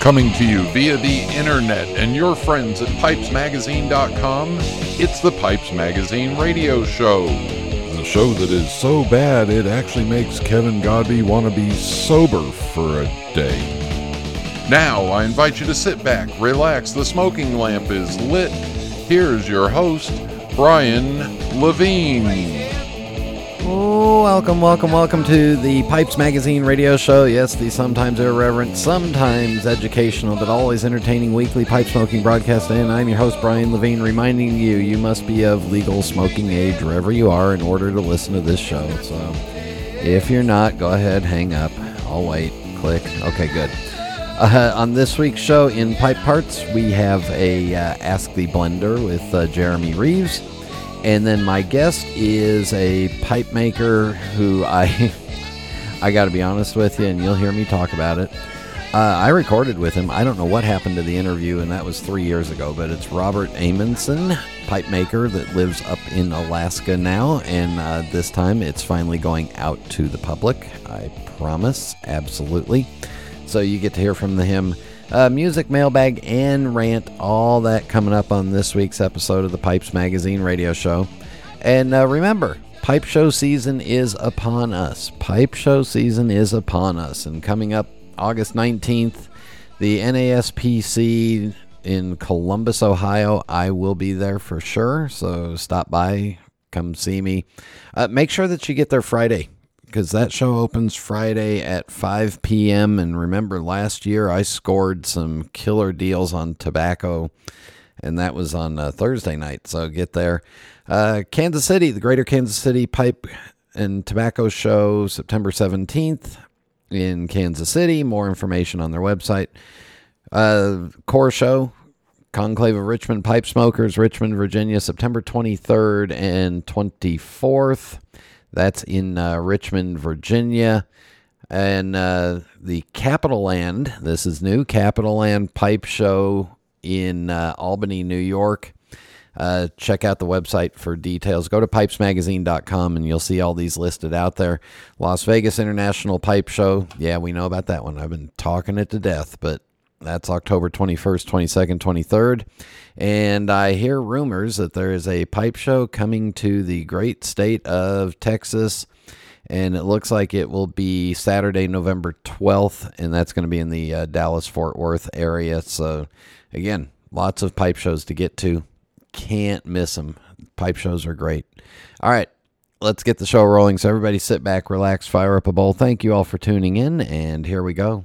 Coming to you via the internet and your friends at PipesMagazine.com, it's the Pipes Magazine Radio Show. The show that is so bad it actually makes Kevin Godby want to be sober for a day. Now I invite you to sit back, relax, the smoking lamp is lit. Here's your host, Brian Levine. Oh, welcome to the Pipes Magazine Radio Show. Yes, the sometimes irreverent, sometimes educational, but always entertaining weekly pipe smoking broadcast. And I'm your host, Brian Levine, reminding you, you must be of legal smoking age wherever you are in order to listen to this show. So if you're not, go ahead, hang up. I'll wait. Click. Okay, good. On this week's show in Pipe Parts, we have a Ask the Blender with Jeremy Reeves. And then my guest is a pipe maker who I got to be honest with you, and you'll hear me talk about it. I recorded with him. I don't know what happened to the interview, and that was 3 years ago, but it's Robert Amundson, pipe maker that lives up in Alaska now, and this time it's finally going out to the public. I promise, absolutely. So you get to hear from him. Music, mailbag, and rant, all that coming up on this week's episode of the Pipes Magazine Radio Show. And remember, pipe show season is upon us. Pipe show season is upon us. And coming up August 19th, the NASPC in Columbus, Ohio. I will be there for sure, so stop by, come see me. Make sure that you get there Friday, because that show opens Friday at 5 p.m. And remember, last year I scored some killer deals on tobacco, and that was on Thursday night. So get there. Kansas City, the Greater Kansas City Pipe and Tobacco Show, September 17th in Kansas City. More information on their website. Core Show, Conclave of Richmond Pipe Smokers, Richmond, Virginia, September 23rd and 24th. That's in Richmond, Virginia. And the Capital Land, this is new, Capital Land Pipe Show in Albany, New York. Check out the website for details. Go to PipesMagazine.com and you'll see all these listed out there. Las Vegas International Pipe Show. Yeah, we know about that one. I've been talking it to death, but that's October 21st, 22nd, 23rd. And I hear rumors that there is a pipe show coming to the great state of Texas. And it looks like it will be Saturday, November 12th. And that's going to be in the Dallas-Fort Worth area. So, again, lots of pipe shows to get to. Can't miss them. Pipe shows are great. All right, let's get the show rolling. So everybody sit back, relax, fire up a bowl. Thank you all for tuning in. And here we go.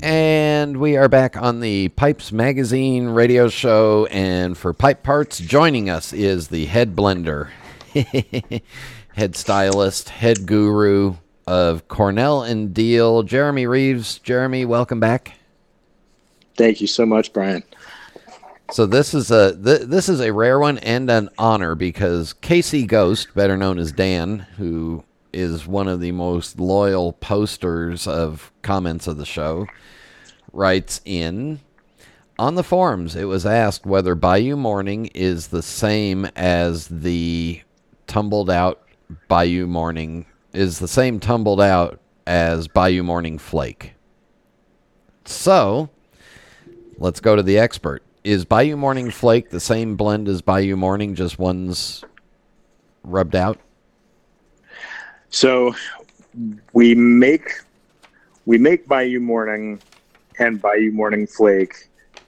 And we are back on the Pipes Magazine Radio Show, and for Pipe Parts, joining us is the head blender, head stylist, head guru of Cornell and Deal, Jeremy Reeves. Jeremy, welcome back. Thank you so much, Brian. So this is a rare one and an honor, because Casey Ghost, better known as Dan, who is one of the most loyal posters of comments of the show, writes in on the forums. It was asked whether Bayou Morning is the same as the tumbled out Bayou Morning, is the same tumbled out as Bayou Morning Flake. So let's go to the expert. Is Bayou Morning Flake the same blend as Bayou Morning, just one's rubbed out? So we make Bayou Morning and Bayou Morning Flake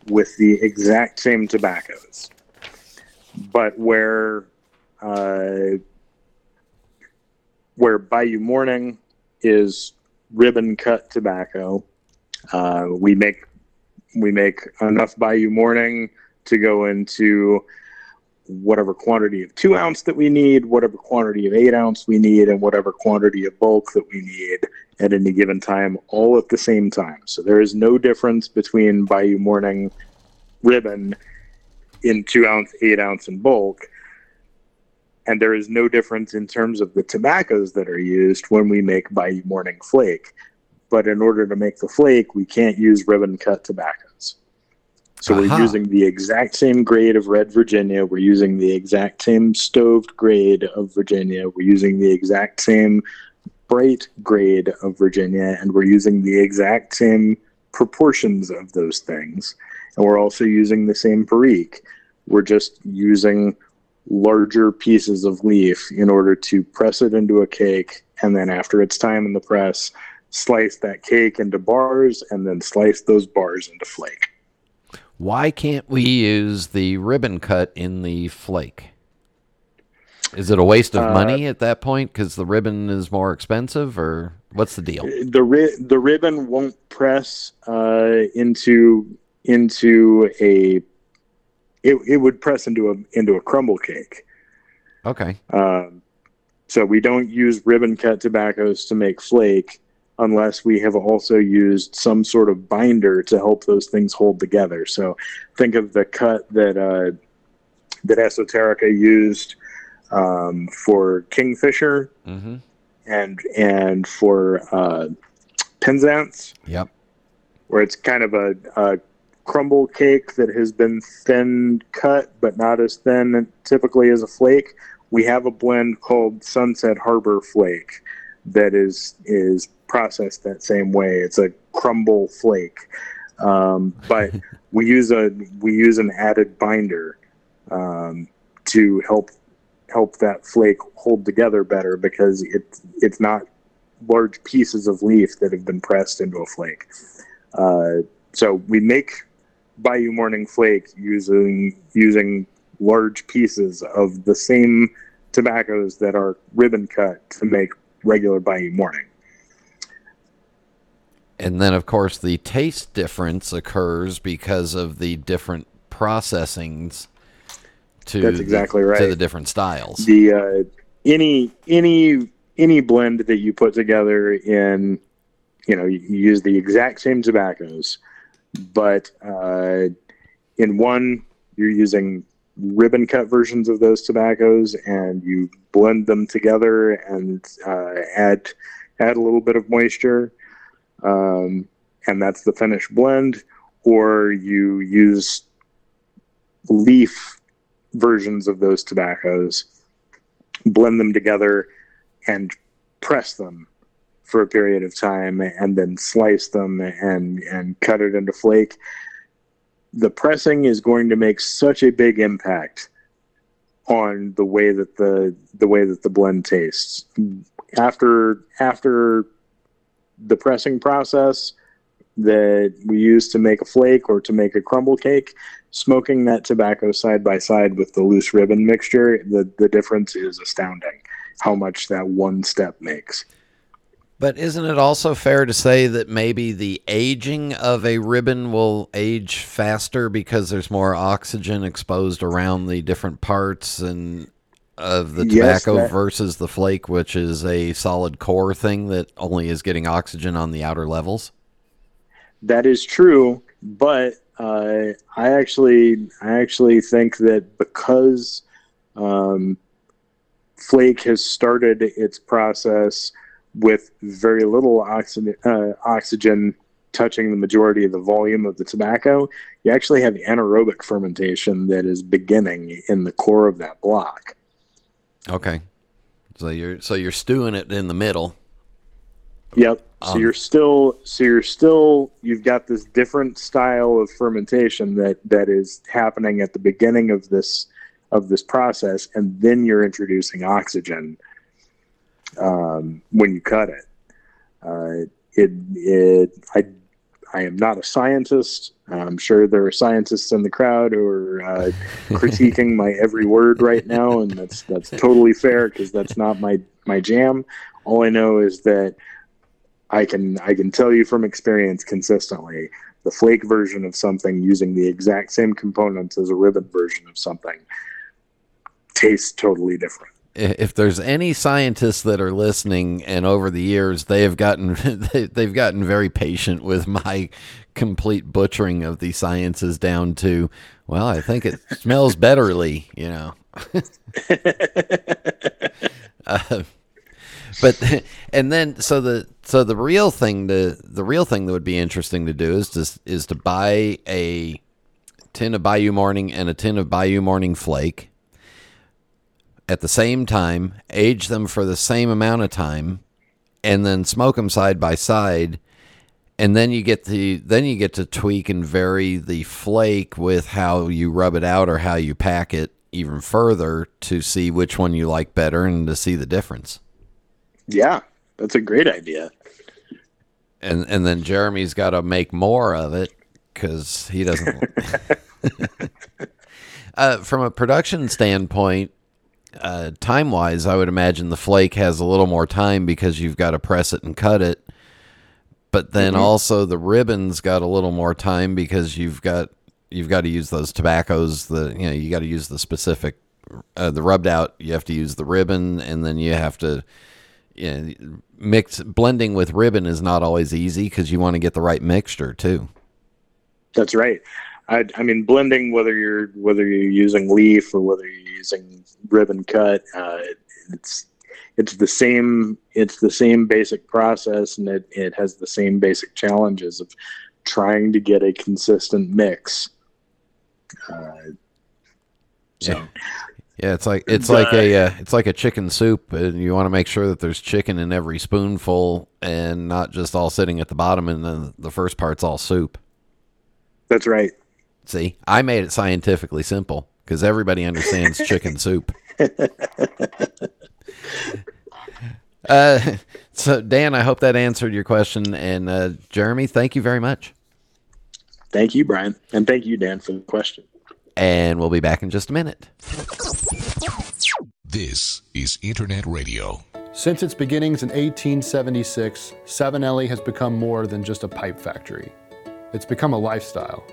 with the exact same tobaccos, but where Bayou Morning is ribbon cut tobacco, we make enough Bayou Morning to go into whatever quantity of 2 ounce that we need, whatever quantity of 8 ounce we need, and whatever quantity of bulk that we need at any given time, all at the same time. So there is no difference between Bayou Morning ribbon in 2 ounce, 8 ounce, and bulk. And there is no difference in terms of the tobaccos that are used when we make Bayou Morning Flake. But in order to make the flake, we can't use ribbon cut tobaccos. So we're using the exact same grade of Red Virginia. We're using the exact same stoved grade of Virginia. We're using the exact same bright grade of Virginia. And we're using the exact same proportions of those things. And we're also using the same perique. We're just using larger pieces of leaf in order to press it into a cake, and then after it's time in the press, slice that cake into bars, and then slice those bars into flake. Why can't we use the ribbon cut in the flake? Is it a waste of money at that point because the ribbon is more expensive, or what's the deal? The ribbon won't press into a... It would press into a crumble cake. Okay. So we don't use ribbon cut tobaccos to make flake unless we have also used some sort of binder to help those things hold together. So think of the cut that Esoterica used for Kingfisher and for Penzance. Yep. Where it's kind of a crumble cake that has been thin cut, but not as thin typically as a flake. We have a blend called Sunset Harbor Flake that is processed that same way. It's a crumble flake, but we use an added binder to help that flake hold together better, because it's not large pieces of leaf that have been pressed into a flake. So we make Bayou Morning Flake using large pieces of the same tobaccos that are ribbon cut to make regular Bayou Morning. And then, of course, the taste difference occurs because of the different processings to the different styles. The any blend that you put together in, you use the exact same tobaccos, but in one, you're using ribbon cut versions of those tobaccos, and you blend them together and add a little bit of moisture, and that's the finished blend. Or you use leaf versions of those tobaccos, blend them together, and press them for a period of time, and then slice them and cut it into flake. The pressing is going to make such a big impact on the way that the blend tastes. After the pressing process that we use to make a flake or to make a crumble cake, smoking that tobacco side by side with the loose ribbon mixture, the difference is astounding how much that one step makes. But isn't it also fair to say that maybe the aging of a ribbon will age faster because there's more oxygen exposed around the different parts and of the tobacco versus the flake, which is a solid core thing that only is getting oxygen on the outer levels? That is true, but I actually think that because flake has started its process with very little oxygen touching the majority of the volume of the tobacco, you actually have anaerobic fermentation that is beginning in the core of that block. Okay. So you're stewing it in the middle. Yep. So you're still you've got this different style of fermentation that is happening at the beginning of this process, and then you're introducing oxygen when you cut it. I am not a scientist. I'm sure there are scientists in the crowd who are critiquing my every word right now, and that's totally fair, because that's not my jam. All I know is that I can tell you from experience consistently the flake version of something using the exact same components as a ribbon version of something tastes totally different. If there's any scientists that are listening, and over the years they've gotten very patient with my complete butchering of the sciences down to, well, I think it smells betterly, you know. But then the real thing that would be interesting to do is to buy a tin of Bayou Morning and a tin of Bayou Morning Flake. At the same time, age them for the same amount of time, and then smoke them side by side, and then you get to tweak and vary the flake with how you rub it out or how you pack it even further to see which one you like better and to see the difference. Yeah, that's a great idea. And then Jeremy's got to make more of it because he doesn't. From a production standpoint, time-wise, I would imagine the flake has a little more time because you've got to press it and cut it. But then also the ribbon's got a little more time because you've got to use those tobaccos. You got to use the specific the rubbed out. You have to use the ribbon, and then you have to mix. Blending with ribbon is not always easy because you want to get the right mixture too. That's right. I mean, blending, whether you're using leaf or whether you're using ribbon cut, it's the same basic process, and it has the same basic challenges of trying to get a consistent mix. It's like a chicken soup, and you want to make sure that there's chicken in every spoonful, and not just all sitting at the bottom, and then the first part's all soup. That's right. See, I made it scientifically simple because everybody understands chicken soup. So, Dan, I hope that answered your question. And Jeremy, thank you very much. Thank you, Brian. And thank you, Dan, for the question. And we'll be back in just a minute. This is Internet Radio. Since its beginnings in 1876, Savinelli has become more than just a pipe factory. It's become a lifestyle.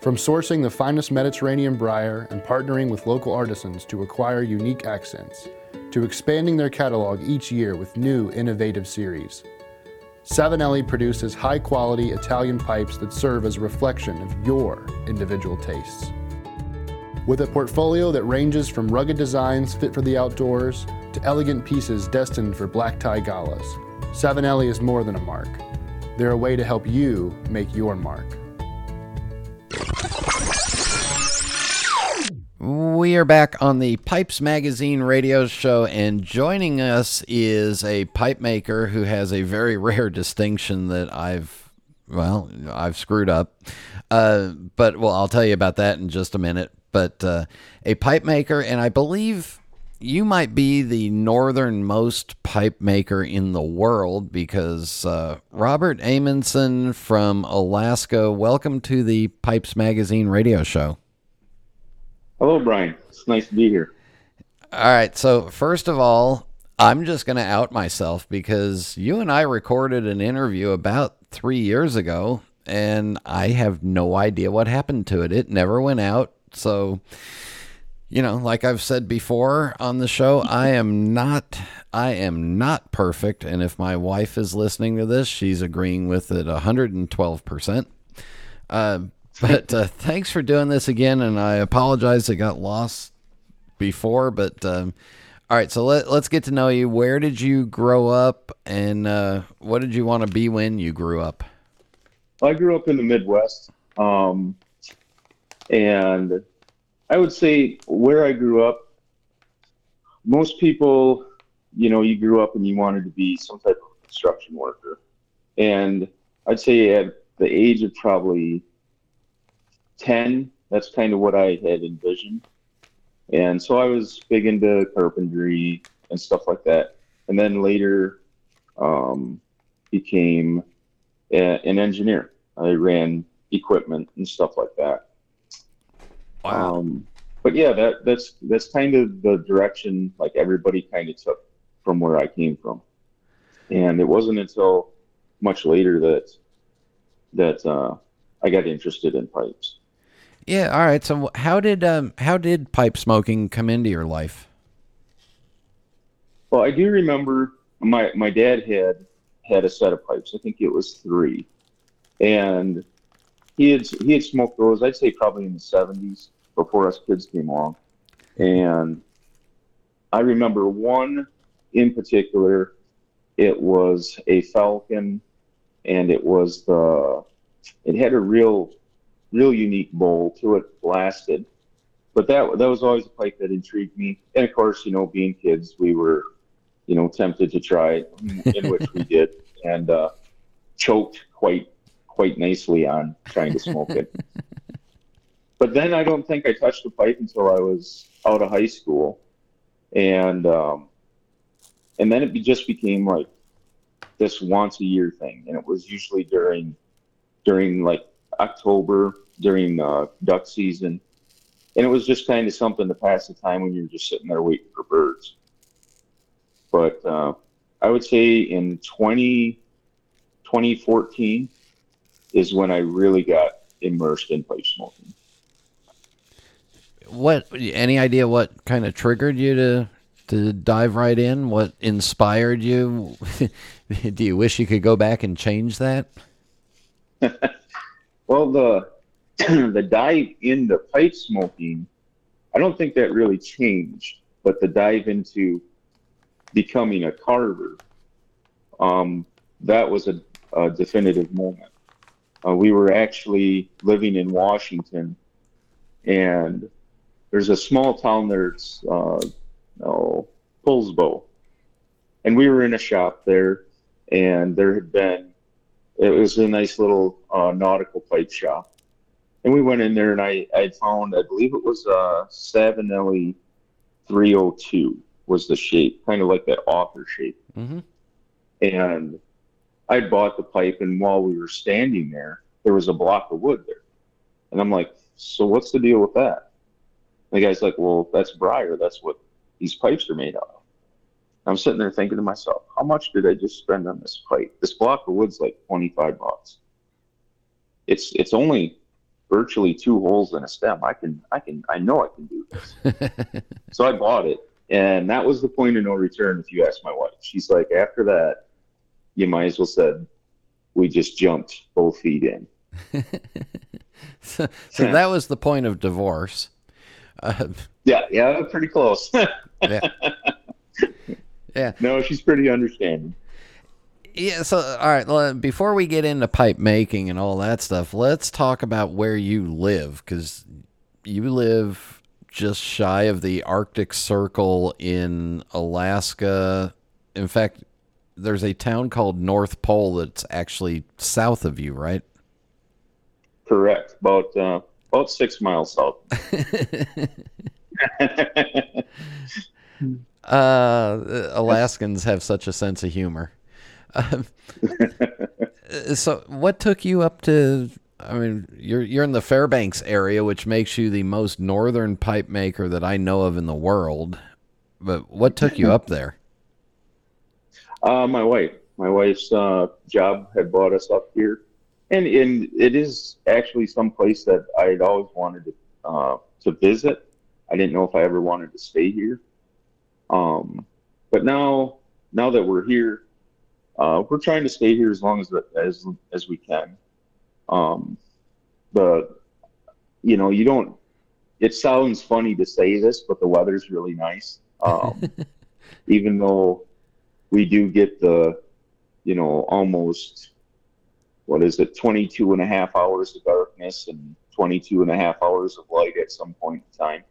From sourcing the finest Mediterranean briar and partnering with local artisans to acquire unique accents, to expanding their catalog each year with new innovative series, Savinelli produces high-quality Italian pipes that serve as a reflection of your individual tastes. With a portfolio that ranges from rugged designs fit for the outdoors to elegant pieces destined for black tie galas, Savinelli is more than a mark. They're a way to help you make your mark. We are back on the Pipes Magazine radio show, and joining us is a pipe maker who has a very rare distinction that I've screwed up. But I'll tell you about that in just a minute. But a pipe maker, and I believe you might be the northernmost pipe maker in the world because Robert Amundson from Alaska, welcome to the Pipes Magazine radio show. Hello, Brian. It's nice to be here. All right. So first of all, I'm just going to out myself because you and I recorded an interview about 3 years ago, and I have no idea what happened to it. It never went out. So, you know, like I've said before on the show, I am not perfect. And if my wife is listening to this, she's agreeing with it 112%. But thanks for doing this again, and I apologize it got lost before. But all right, so let's get to know you. Where did you grow up, and what did you want to be when you grew up? I grew up in the Midwest, and I would say where I grew up, most people, you know, you grew up and you wanted to be some type of construction worker. And I'd say at the age of probably 10, that's kind of what I had envisioned. And so I was big into carpentry and stuff like that. And then later became an engineer. I ran equipment and stuff like that. Wow. But yeah, that's kind of the direction like everybody kind of took from where I came from. And it wasn't until much later that I got interested in pipes. Yeah. All right. So how did pipe smoking come into your life? Well, I do remember my dad had a set of pipes. I think it was 3, and he had smoked those, I'd say, probably in the 70s before us kids came along. And I remember one in particular. It was a Falcon, and it had a real unique bowl to it, blasted. But that was always a pipe that intrigued me. And of course, being kids, we were, tempted to try it, in which we did, and choked quite nicely on trying to smoke it. But then I don't think I touched a pipe until I was out of high school, and then it just became like this once a year thing, and it was usually during like October, during duck season. And it was just kind of something to pass the time when you're just sitting there waiting for birds. But I would say in 2014 is when I really got immersed in pipe smoking. Any idea what kind of triggered you to dive right in? What inspired you? Do you wish you could go back and change that? Well, the dive into pipe smoking, I don't think that really changed, but the dive into becoming a carver, that was a definitive moment. We were actually living in Washington, and there's a small town there, it's Poulsbo, and we were in a shop there, and it was a nice little nautical pipe shop. And we went in there, and I found, I believe it was a Savinelli 302 was the shape, kind of like that author shape. Mm-hmm. And I bought the pipe, and while we were standing there, there was a block of wood there. And I'm like, so what's the deal with that? And the guy's like, well, that's briar. That's what these pipes are made out of. I'm sitting there thinking to myself, how much did I just spend on this pipe? This block of wood's like $25. It's only virtually 2 holes in a stem. I know I can do this. So I bought it, and that was the point of no return. If you ask my wife, she's like, after that, you might as well said we just jumped both feet in. So that was the point of divorce. Yeah, pretty close. Yeah. No, she's pretty understanding. Yeah, so, all right, before we get into pipe making and all that stuff, let's talk about where you live, because you live just shy of the Arctic Circle in Alaska. In fact, there's a town called North Pole that's actually south of you, right? Correct, about 6 miles south. Alaskans have such a sense of humor. So what took you up to, you're in the Fairbanks area, which makes you the most northern pipe maker that I know of in the world, but what took you up there? My wife's job had brought us up here, and it is actually some place that I'd always wanted to visit. I didn't know if I ever wanted to stay here, but now that we're here, we're trying to stay here as long as we can. It sounds funny to say this, but the weather's really nice. Even though we do get the, almost, 22 and a half hours of darkness and 22 and a half hours of light at some point in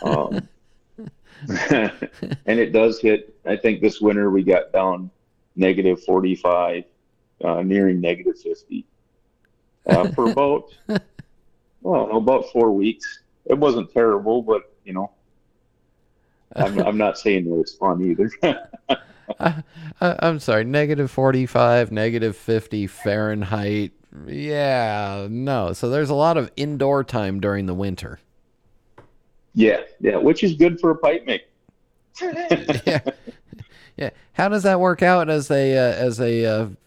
time. And it does hit, I think this winter we got down negative 45, nearing negative 50, for about 4 weeks. It wasn't terrible, but I'm not saying that it's fun either. I'm sorry, negative 45, negative 50 Fahrenheit. Yeah, no. So there's a lot of indoor time during the winter. Yeah, which is good for a pipe maker. Yeah. How does that work out as a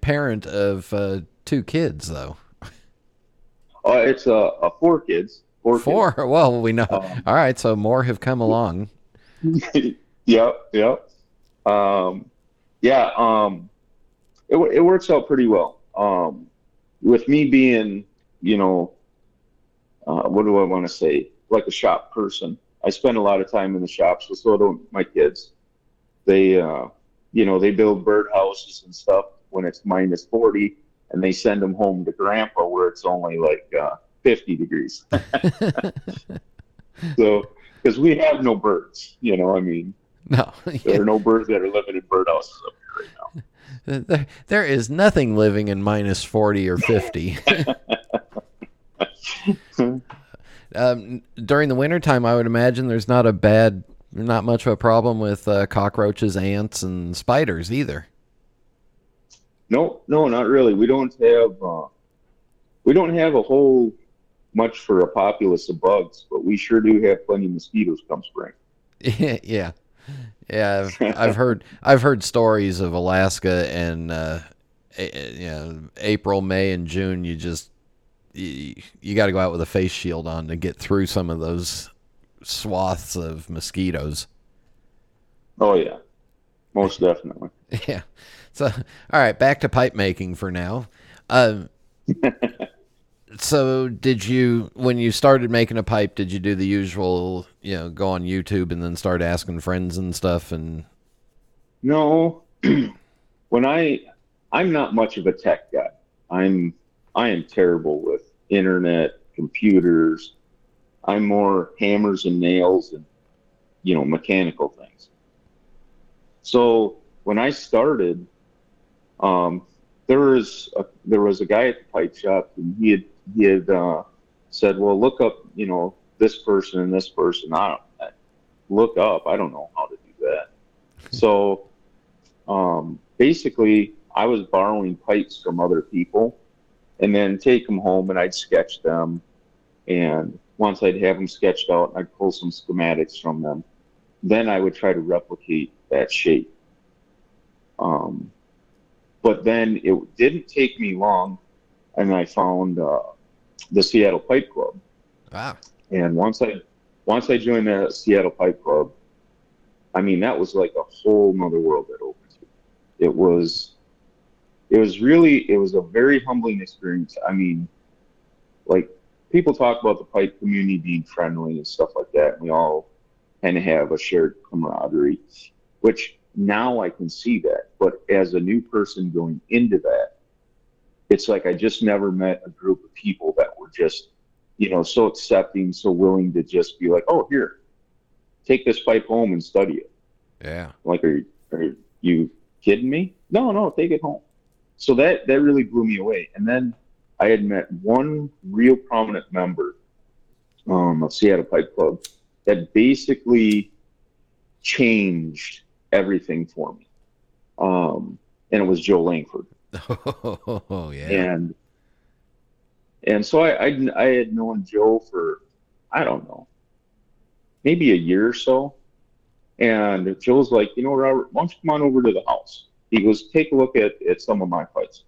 parent of 2 kids, though? It's four kids. Four kids. Well, we know. All right, so more have come along. Yep. It works out pretty well. With me being, what do I want to say? Like a shop person, I spend a lot of time in the shops. So do my kids. They, they build birdhouses and stuff when it's minus 40, and they send them home to Grandpa where it's only like 50 degrees. So, because we have no birds, No, there are no birds that are living in birdhouses up here right now. There is nothing living in minus 40 or 50. During the wintertime, I would imagine there's not much of a problem with cockroaches, ants, and spiders either. No, not really. We don't have a whole much for a populace of bugs, but we sure do have plenty of mosquitoes come spring. Yeah. I've heard stories of Alaska and April, May, and June. You got to go out with a face shield on to get through some of those swaths of mosquitoes. Oh yeah, most definitely. Yeah. So, all right, back to pipe making for now. So when you started making a pipe, did you do the usual, go on YouTube and then start asking friends and stuff? And no, when I'm not much of a tech guy. I am terrible with internet, computers. I'm more hammers and nails and, mechanical things. So when I started, there was a guy at the pipe shop, and he had said, "Well, look up, this person and this person." I don't know how to do that. So, basically, I was borrowing pipes from other people, and then take them home, and I'd sketch them. And once I'd have them sketched out, I'd pull some schematics from them. Then I would try to replicate that shape. But then it didn't take me long, and I found the Seattle Pipe Club. Wow! And once I joined the Seattle Pipe Club, that was like a whole nother world that opened to me. It was a very humbling experience. People talk about the pipe community being friendly and stuff like that, and we all kind of have a shared camaraderie, which. Now I can see that, but as a new person going into that, it's like I just never met a group of people that were just, so accepting, so willing to just be like, "Oh, here, take this pipe home and study it." Yeah. Like, are you kidding me? No, take it home. So that really blew me away. And then I had met one real prominent member of Seattle Pipe Club that basically changed everything for me, and it was Joe Lankford. Oh yeah. And so I had known Joe for, I don't know, maybe a year or so, and Joe's like, "Robert, why don't you come on over to the house?" He goes, "Take a look at some of my pipes."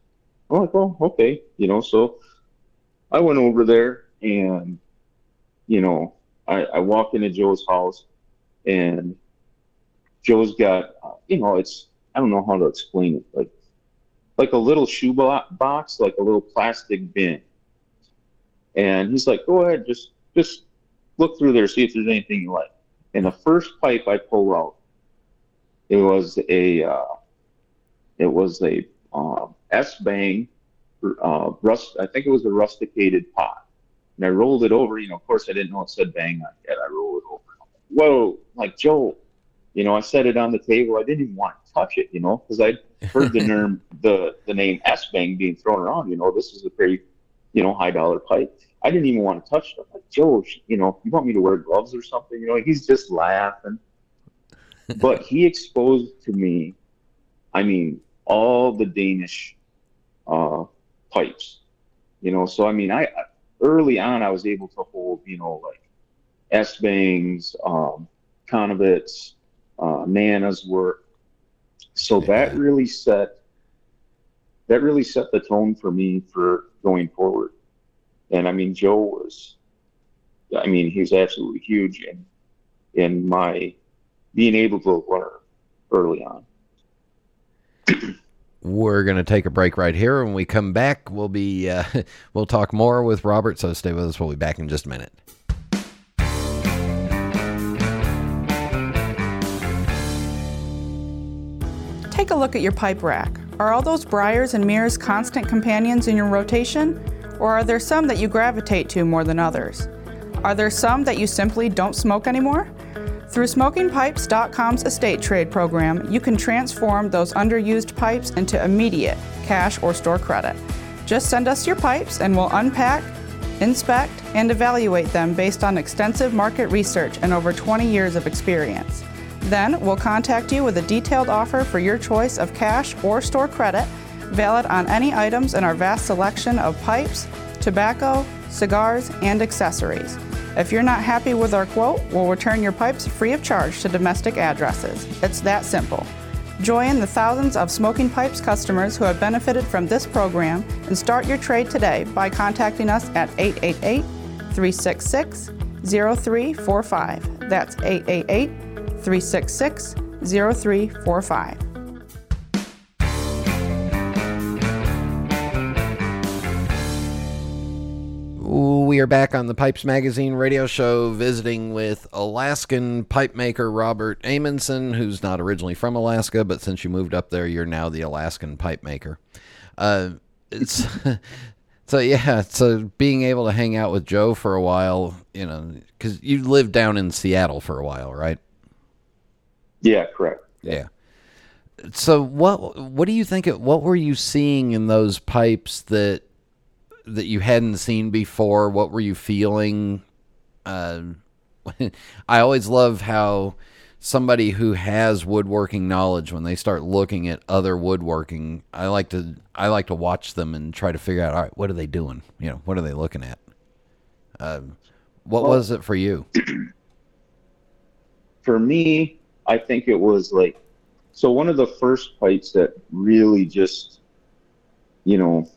I'm like, "Oh, okay." So I went over there, and I walk into Joe's house, and Joe's got, I don't know how to explain it, like a little shoe box, like a little plastic bin. And he's like, "Go ahead, just look through there, see if there's anything you like." And the first pipe I pull out, it was a S-Bang, I think it was a rusticated pot. And I rolled it over, of course I didn't know it said bang on it, I rolled it over. Whoa, like, Joe. I set it on the table. I didn't even want to touch it, because I'd heard the name S-Bang being thrown around. This is a very, high-dollar pipe. I didn't even want to touch it. I'm like, "Joe, you want me to wear gloves or something?" He's just laughing. But he exposed to me, all the Danish pipes. So, early on I was able to hold, like S-Bangs, Conovitz, Nana's work. So that really set the tone for me for going forward. And I mean, Joe was, I mean, he's absolutely huge in my being able to learn early on. We're going to take a break right here. When we come back, we'll talk more with Robert. So stay with us. We'll be back in just a minute. Take a look at your pipe rack. Are all those briars and mirs constant companions in your rotation? Or are there some that you gravitate to more than others? Are there some that you simply don't smoke anymore? Through SmokingPipes.com's estate trade program, you can transform those underused pipes into immediate cash or store credit. Just send us your pipes and we'll unpack, inspect, and evaluate them based on extensive market research and over 20 years of experience. Then we'll contact you with a detailed offer for your choice of cash or store credit, valid on any items in our vast selection of pipes, tobacco, cigars, and accessories. If you're not happy with our quote, we'll return your pipes free of charge to domestic addresses. It's that simple. Join the thousands of Smoking Pipes customers who have benefited from this program and start your trade today by contacting us at 888-366-0345. That's 888-366-0345. We are back on the Pipes Magazine radio show visiting with Alaskan pipe maker Robert Amundson, who's not originally from Alaska, but since you moved up there, you're now the Alaskan pipe maker. So being able to hang out with Joe for a while, you know, because you lived down in Seattle for a while, right? Yeah, correct. Yeah. So what do you think, what were you seeing in those pipes that you hadn't seen before? What were you feeling? I always love how somebody who has woodworking knowledge, when they start looking at other woodworking, I like to watch them and try to figure out, all right, what are they doing? You know, what are they looking at? What was it for you? For me, I think it was like, so one of the first pipes that really just, you know,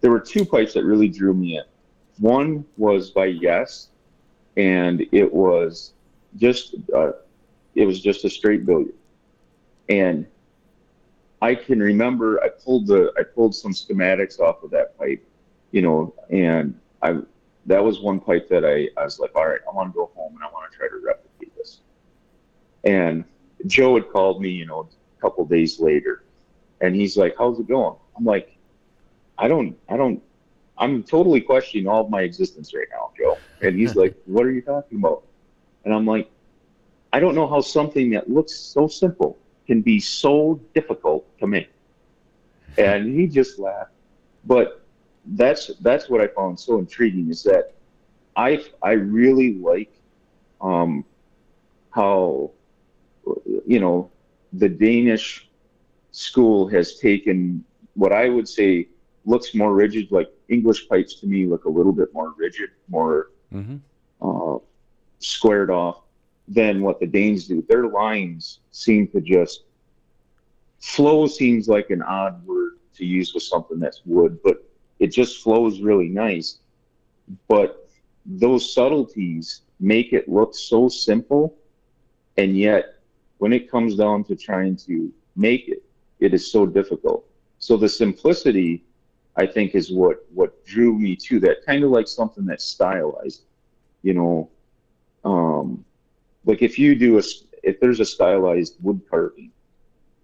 there were two pipes that really drew me in. One was by Yes, and it was just a straight billiard. And I can remember I pulled some schematics off of that pipe, you know, and that was one pipe that I was like, all right, I want to go home and I want to try to replicate this. And Joe had called me, you know, a couple days later, and he's like, how's it going? I'm like, I'm totally questioning all of my existence right now, Joe. And he's like, what are you talking about? And I'm like, I don't know how something that looks so simple can be so difficult to make. And he just laughed. But that's what I found so intriguing, is that I really like how, you know, the Danish school has taken what I would say looks more rigid, like English pipes to me look a little bit more rigid, more squared off than what the Danes do. Their lines seem to just flow, seems like an odd word to use with something that's wood, but it just flows really nice. But those subtleties make it look so simple, and yet when it comes down to trying to make it, it is so difficult. So the simplicity, I think, is what drew me to that, kind of like something that's stylized, you know, like if there's a stylized wood carving,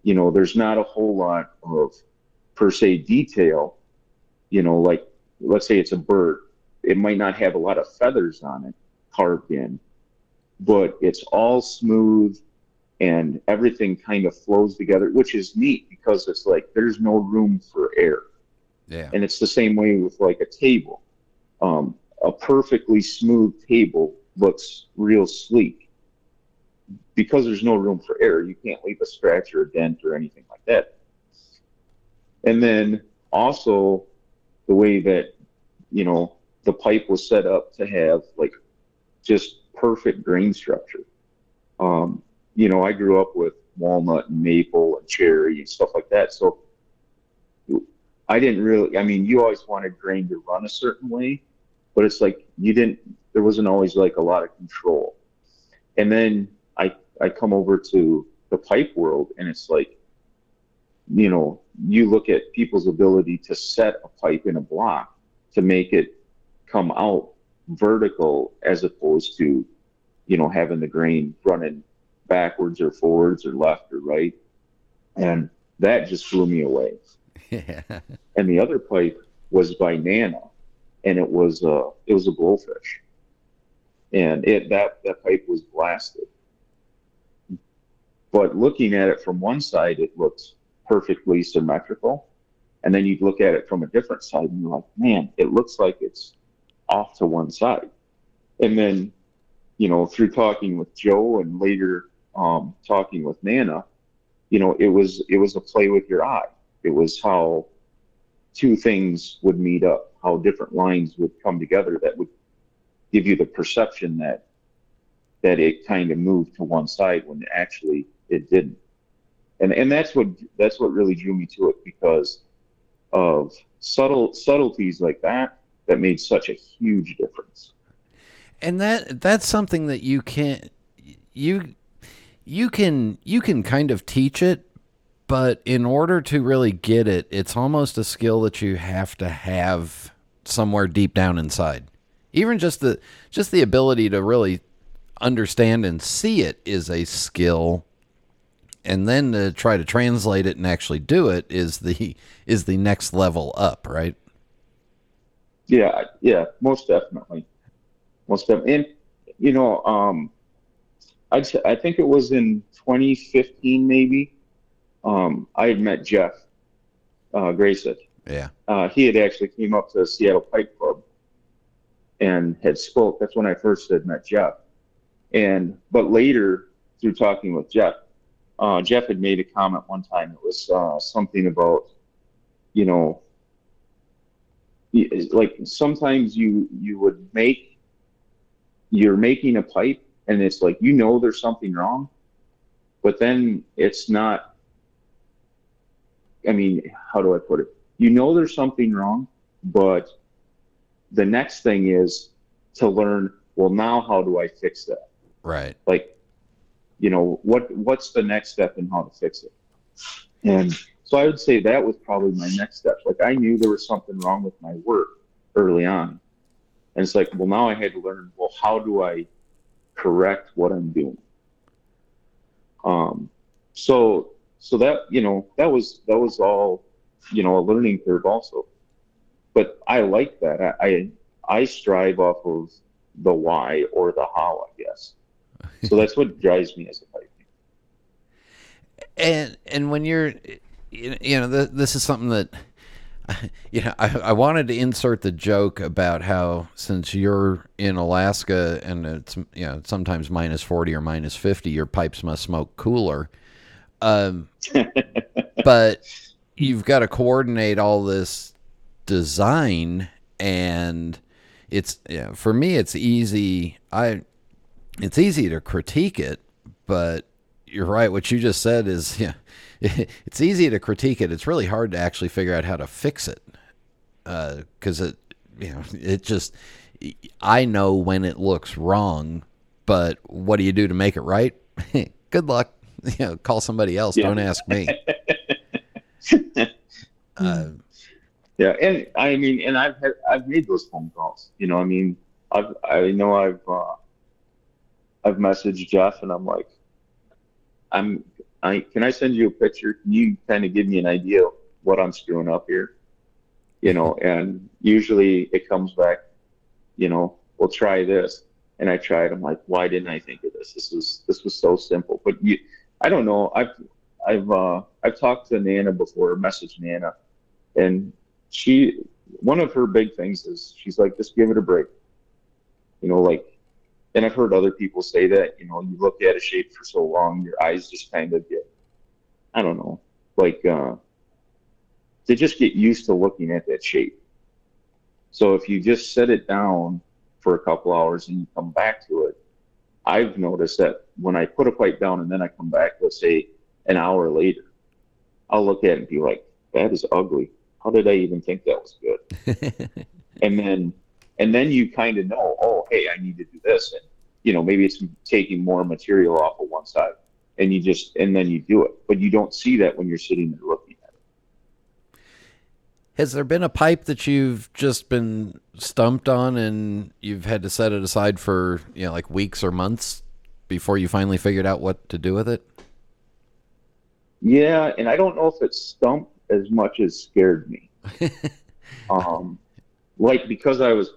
you know, there's not a whole lot of per se detail, you know, like let's say it's a bird, it might not have a lot of feathers on it carved in, but it's all smooth and everything kind of flows together, which is neat because it's like, there's no room for air. Yeah. And it's the same way with like a table. A perfectly smooth table looks real sleek because there's no room for air. You can't leave a scratch or a dent or anything like that. And then also the way that, you know, the pipe was set up to have like just perfect grain structure. You know, I grew up with walnut and maple and cherry and stuff like that. So I didn't really, I mean, you always wanted grain to run a certain way, but it's like you didn't, there wasn't always like a lot of control. And then I come over to the pipe world, and it's like, you know, you look at people's ability to set a pipe in a block to make it come out vertical, as opposed to, you know, having the grain running backwards or forwards or left or right. And that just blew me away. Yeah. And the other pipe was by Nana, and it was a blowfish, and that pipe was blasted. But looking at it from one side, it looked perfectly symmetrical, and then you'd look at it from a different side, and you're like, man, it looks like it's off to one side. And then, you know, through talking with Joe and later talking with Nana, you know, it was a play with your eye. It was how two things would meet up, how different lines would come together that would give you the perception that it kind of moved to one side when actually it didn't. And that's what really drew me to it, because of subtleties like that made such a huge difference. And that's something that you can kind of teach it, but in order to really get it, it's almost a skill that you have to have somewhere deep down inside. Even just the ability to really understand and see it is a skill, and then to try to translate it and actually do it is the next level up, right? Yeah, most definitely. And you know, I think it was in 2015 maybe. I had met Jeff Grayson. Yeah. He had actually came up to the Seattle Pipe Club and had spoke. That's when I first had met Jeff. But later, through talking with Jeff, Jeff had made a comment one time. It was something about, you know, like sometimes you're making a pipe, and it's like, you know, there's something wrong, but then it's not. I mean, how do I put it? You know, there's something wrong, but the next thing is to learn, well, now how do I fix that? Right. Like, you know, what's the next step in how to fix it? And so I would say that was probably my next step. Like, I knew there was something wrong with my work early on. And it's like, well, now I had to learn, well, how do I correct what I'm doing? So that, you know, that was all, you know, a learning curve also. But I like that. I strive off of the why or the how, I guess. So that's what drives me as a pipe. And when you're, you know, this is something that, you know, I wanted to insert the joke about how, since you're in Alaska and it's, you know, sometimes -40 or -50, your pipes must smoke cooler. But you've got to coordinate all this design, and it's, yeah, for me, it's easy. It's easy to critique it, but you're right. What you just said is, yeah, it's easy to critique it. It's really hard to actually figure out how to fix it. 'Cause it, you know, it just, I know when it looks wrong, but what do you do to make it right? Good luck. You know, call somebody else. Yeah. Don't ask me. Yeah, and I mean, and I've made those phone calls. You know, I mean, I've messaged Jeff, and I'm like, can I send you a picture? Can you kind of give me an idea of what I'm screwing up here? You know, and usually it comes back, you know, we'll try this. And I tried. I'm like, why didn't I think of this? This was so simple. But I don't know. I've talked to Nana before, messaged Nana, and she, one of her big things is she's like, just give it a break. You know, like, and I've heard other people say that. You know, you look at a shape for so long, your eyes just kind of get, I don't know, like they just get used to looking at that shape. So if you just set it down for a couple hours and you come back to it, I've noticed that when I put a pipe down and then I come back, let's say an hour later, I'll look at it and be like, that is ugly. How did I even think that was good? and then And then you kind of know, oh, hey, I need to do this. And, you know, maybe it's taking more material off of one side, and you just, and then you do it. But you don't see that when you're sitting there looking at it. Has there been a pipe that you've just been stumped on and you've had to set it aside for, you know, like weeks or months before you finally figured out what to do with it? Yeah, and I don't know if it stumped as much as scared me. Like, because I was,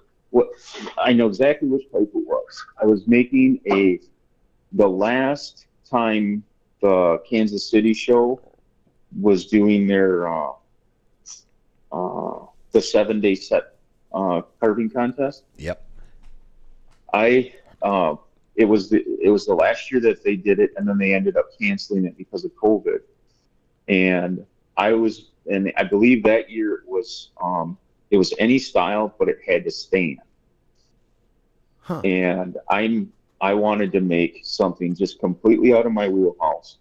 I know exactly which pipe it was. I was making the last time the Kansas City show was doing their the 7-day set carving contest. Yep. It was the last year that they did it, and then they ended up canceling it because of COVID. And I believe that year it was any style, but it had to stand. Huh. And I wanted to make something just completely out of my wheelhouse.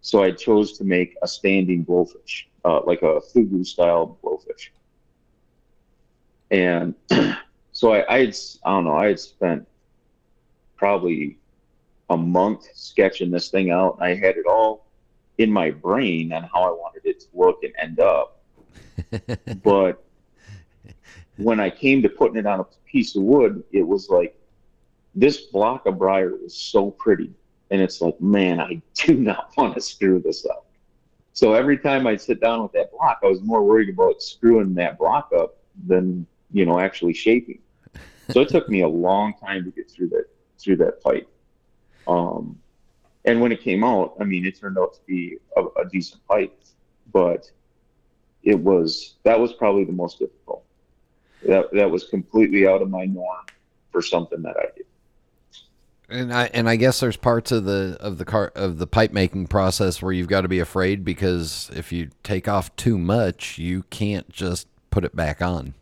So I chose to make a standing blowfish, like a fugu style blowfish. And so I had spent probably a month sketching this thing out. I had it all in my brain on how I wanted it to look and end up. But when I came to putting it on a piece of wood, it was like, this block of briar was so pretty, and it's like, man, I do not want to screw this up. So every time I'd sit down with that block, I was more worried about screwing that block up than, you know, actually shaping. So it took me a long time to get through that pipe. And when it came out, I mean, it turned out to be a decent pipe, but that was probably the most difficult. That was completely out of my norm for something that I did. And I guess there's parts of the pipe making process where you've got to be afraid, because if you take off too much, you can't just put it back on.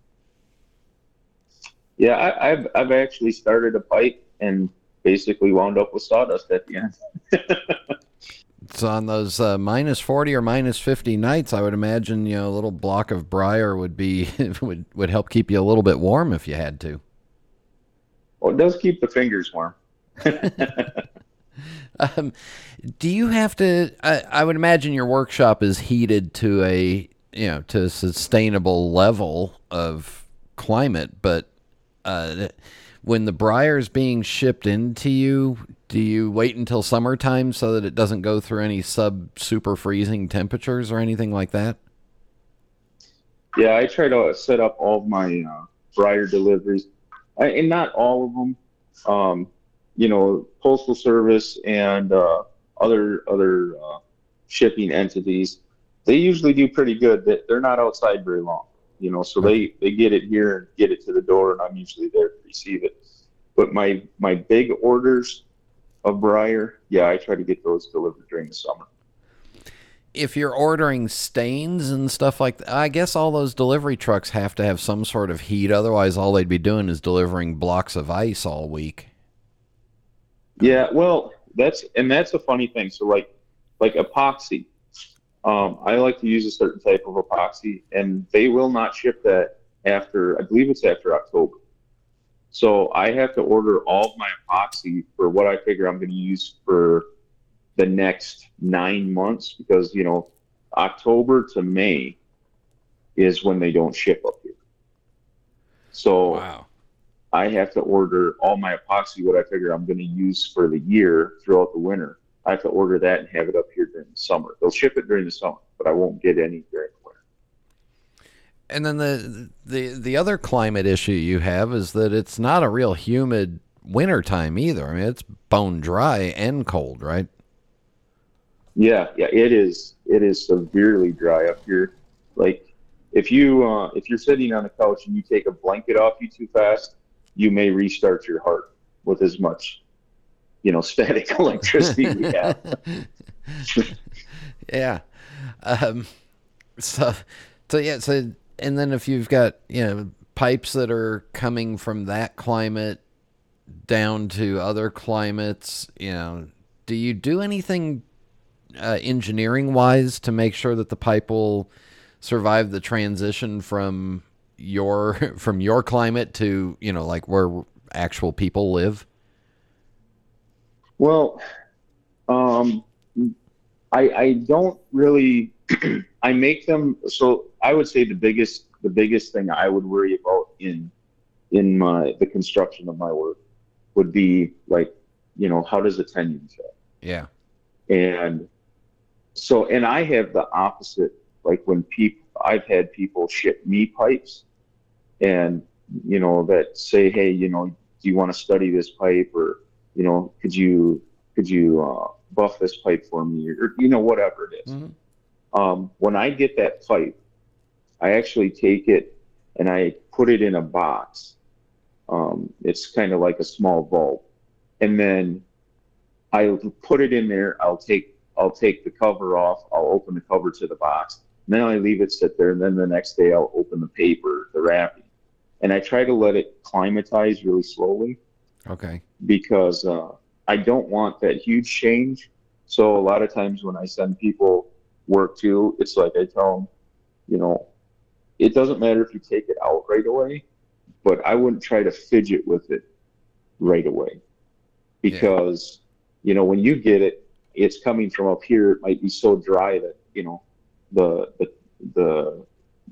Yeah, I've actually started a pipe and basically wound up with sawdust at the end. So on those minus 40 or minus 50 nights, I would imagine, you know, a little block of briar would help keep you a little bit warm if you had to. Well, it does keep the fingers warm. Do you have to? I would imagine your workshop is heated to a sustainable level of climate, but when the briar is being shipped into you, do you wait until summertime so that it doesn't go through any super freezing temperatures or anything like that? Yeah, I try to set up all of my briar deliveries, and not all of them. You know, Postal Service and other shipping entities, they usually do pretty good. They're not outside very long. You know, so they get it here and get it to the door, and I'm usually there to receive it. But my big orders of briar, yeah, I try to get those delivered during the summer. If you're ordering stains and stuff like that, I guess all those delivery trucks have to have some sort of heat. Otherwise, all they'd be doing is delivering blocks of ice all week. Yeah, well, that's a funny thing. So like epoxy. I like to use a certain type of epoxy, and they will not ship that after, I believe it's after October. So I have to order all of my epoxy for what I figure I'm going to use for the next 9 months, because, you know, October to May is when they don't ship up here. So wow. I have to order all my epoxy, what I figure I'm going to use for the year throughout the winter. I have to order that and have it up here during the summer. They'll ship it during the summer, but I won't get any during the winter. And then the other climate issue you have is that it's not a real humid winter time either. I mean, it's bone dry and cold, right? Yeah, it is. It is severely dry up here. Like if you're sitting on a couch and you take a blanket off you too fast, you may restart your heart with as much, you know, static electricity we have. Yeah. So, and then if you've got, you know, pipes that are coming from that climate down to other climates, you know, do you do anything engineering wise to make sure that the pipe will survive the transition from from your climate to, you know, like where actual people live? Well, I don't really, I make them. So I would say the biggest thing I would worry about in the construction of my work would be, like, you know, how does the tenon fit? Yeah. And so, and I have the opposite, like when I've had people ship me pipes and, you know, that say, hey, you know, do you want to study this pipe, or, you know, could you buff this pipe for me, or, you know, whatever it is. Mm-hmm. When I get that pipe, I actually take it and I put it in a box. It's kind of like a small bulb, and then I put it in there. I'll take the cover off. I'll open the cover to the box, and then I leave it sit there. And then the next day I'll open the paper, the wrapping, and I try to let it climatize really slowly. Okay. Because I don't want that huge change. So a lot of times when I send people work too, it's like I tell them, you know, it doesn't matter if you take it out right away, but I wouldn't try to fidget with it right away, because, yeah, you know, when you get it, it's coming from up here. It might be so dry that, you know, the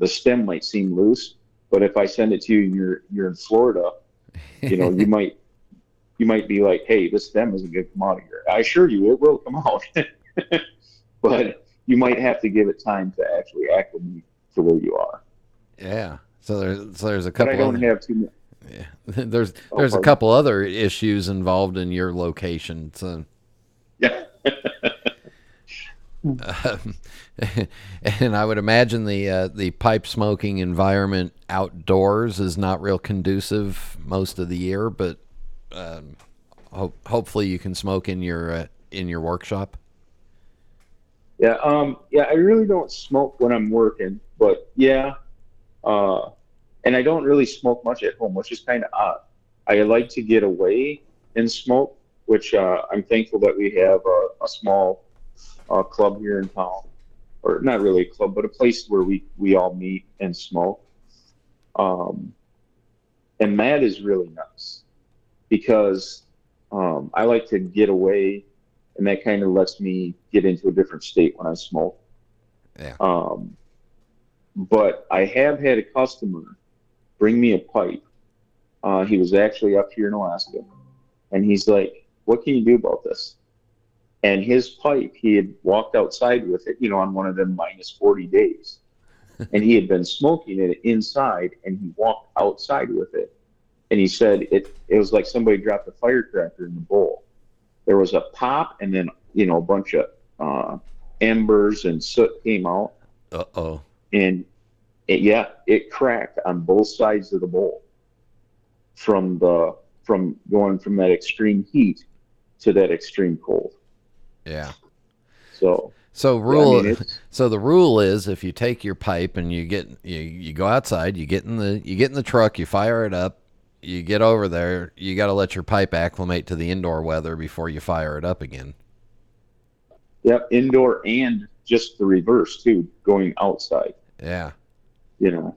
stem might seem loose, but if I send it to you and you're in Florida, you know, you might be like, hey, this stem isn't going to come out of here. I assure you it will come out, but you might have to give it time to actually acclimate to where you are. Yeah. So there's a couple. But I don't have too much. Yeah, there's a couple other issues involved in your location. So, yeah. And I would imagine the pipe smoking environment outdoors is not real conducive most of the year. But hopefully you can smoke in your workshop. Yeah. I really don't smoke when I'm working, but yeah. And I don't really smoke much at home, which is kind of odd. I like to get away and smoke, which I'm thankful that we have a small club here in town, or not really a club, but a place where we all meet and smoke. And that is really nice, because I like to get away, and that kind of lets me get into a different state when I smoke. Yeah. But I have had a customer bring me a pipe. He was actually up here in Alaska, and he's like, what can you do about this? And his pipe, he had walked outside with it, you know, on one of them -40 days, and he had been smoking it inside, and he walked outside with it. And he said it was like somebody dropped a firecracker in the bowl. There was a pop, and then, you know, a bunch of embers and soot came out. Uh-oh. And it cracked on both sides of the bowl from going from that extreme heat to that extreme cold. Yeah. So the rule is, if you take your pipe and you go outside, you get in the truck, you fire it up, you get over there, you got to let your pipe acclimate to the indoor weather before you fire it up again. Yep, indoor and just the reverse too, going outside. Yeah. You know,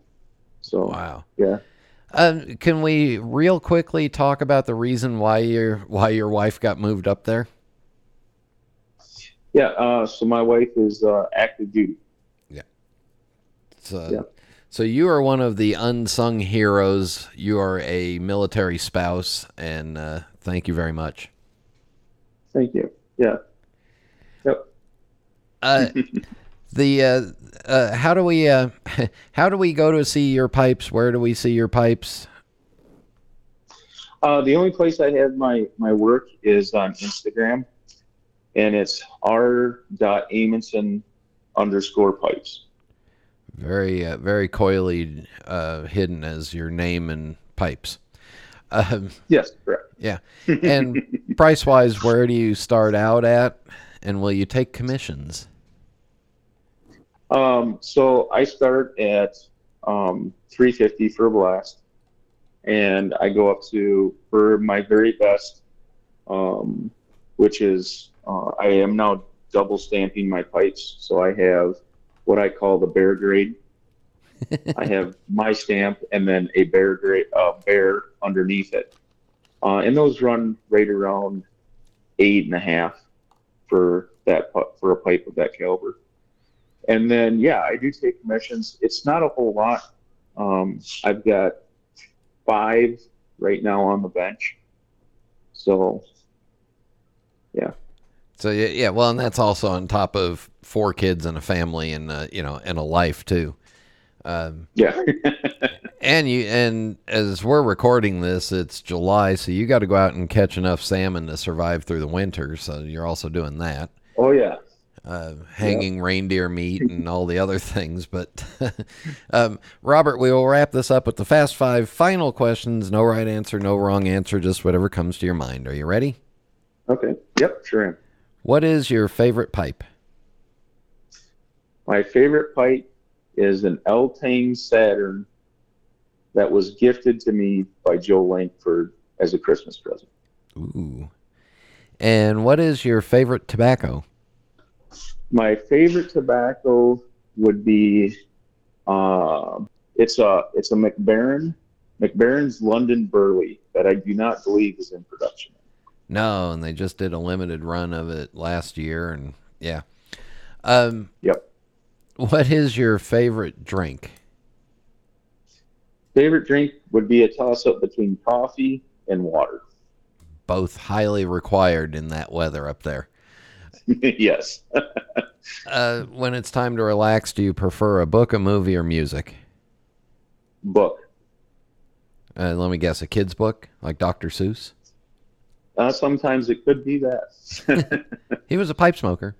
so. Wow. Yeah. Can we real quickly talk about the reason why your wife got moved up there? Yeah. So my wife is active duty. Yeah. So you are one of the unsung heroes. You are a military spouse, and thank you very much. Thank you. Yeah. Yep. How do we go to see your pipes? Where do we see your pipes? The only place I have my work is on Instagram, and it's r.amundson_pipes. Very, very coyly hidden as your name and pipes. Yes, correct. Yeah. And price-wise, where do you start out at, and will you take commissions? So I start at $350 for a blast, and I go up to, for my very best, which is I am now double stamping my pipes, so I have what I call the bear grade, I have my stamp and then a bear underneath it. And those run right around 8.5 for that, for a pipe of that caliber. And then, yeah, I do take commissions. It's not a whole lot. I've got 5 right now on the bench. So, yeah. So, yeah, well, and that's also on top of 4 kids and a family and, you know, and a life, too. Yeah. and as we're recording this, it's July, so you got to go out and catch enough salmon to survive through the winter, so you're also doing that. Oh, yeah. Hanging reindeer meat and all the other things. But, Robert, we will wrap this up with the Fast 5 final questions. No right answer, no wrong answer, just whatever comes to your mind. Are you ready? Okay. Yep, sure am. What is your favorite pipe? My favorite pipe is an Eltang Saturn that was gifted to me by Joe Lankford as a Christmas present. Ooh. And what is your favorite tobacco? My favorite tobacco would be it's a McBaron's London Burley that I do not believe is in production. No, and they just did a limited run of it last year, and yeah. Yep. What is your favorite drink? Favorite drink would be a toss-up between coffee and water. Both highly required in that weather up there. Yes. When it's time to relax, do you prefer a book, a movie, or music? Book. Let me guess, a kid's book, like Dr. Seuss? Sometimes it could be that. He was a pipe smoker.